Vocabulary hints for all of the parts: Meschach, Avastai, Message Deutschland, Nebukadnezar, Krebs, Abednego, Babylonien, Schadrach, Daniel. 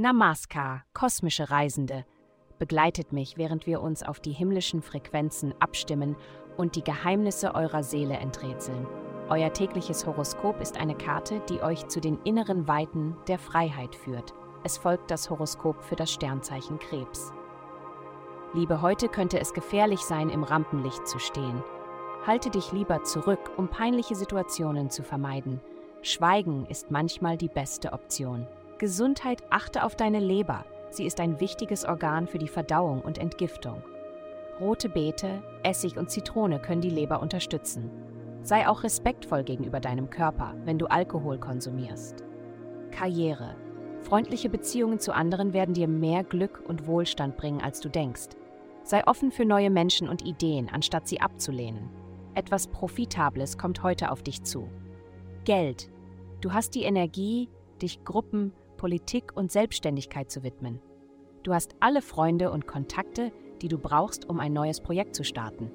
Namaskar, kosmische Reisende, begleitet mich, während wir uns auf die himmlischen Frequenzen abstimmen und die Geheimnisse eurer Seele enträtseln. Euer tägliches Horoskop ist eine Karte, die euch zu den inneren Weiten der Freiheit führt. Es folgt das Horoskop für das Sternzeichen Krebs. Liebe, heute könnte es gefährlich sein, im Rampenlicht zu stehen. Halte dich lieber zurück, um peinliche Situationen zu vermeiden. Schweigen ist manchmal die beste Option. Gesundheit, achte auf deine Leber. Sie ist ein wichtiges Organ für die Verdauung und Entgiftung. Rote Beete, Essig und Zitrone können die Leber unterstützen. Sei auch respektvoll gegenüber deinem Körper, wenn du Alkohol konsumierst. Karriere. Freundliche Beziehungen zu anderen werden dir mehr Glück und Wohlstand bringen, als du denkst. Sei offen für neue Menschen und Ideen, anstatt sie abzulehnen. Etwas Profitables kommt heute auf dich zu. Geld. Du hast die Energie, dich Gruppen, Politik und Selbstständigkeit zu widmen. Du hast alle Freunde und Kontakte, die du brauchst, um ein neues Projekt zu starten.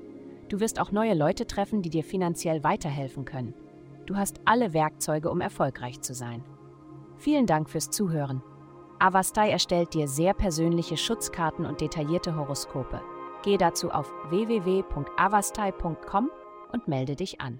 Du wirst auch neue Leute treffen, die dir finanziell weiterhelfen können. Du hast alle Werkzeuge, um erfolgreich zu sein. Vielen Dank fürs Zuhören. Avastai erstellt dir sehr persönliche Schutzkarten und detaillierte Horoskope. Geh dazu auf www.avastai.com und melde dich an.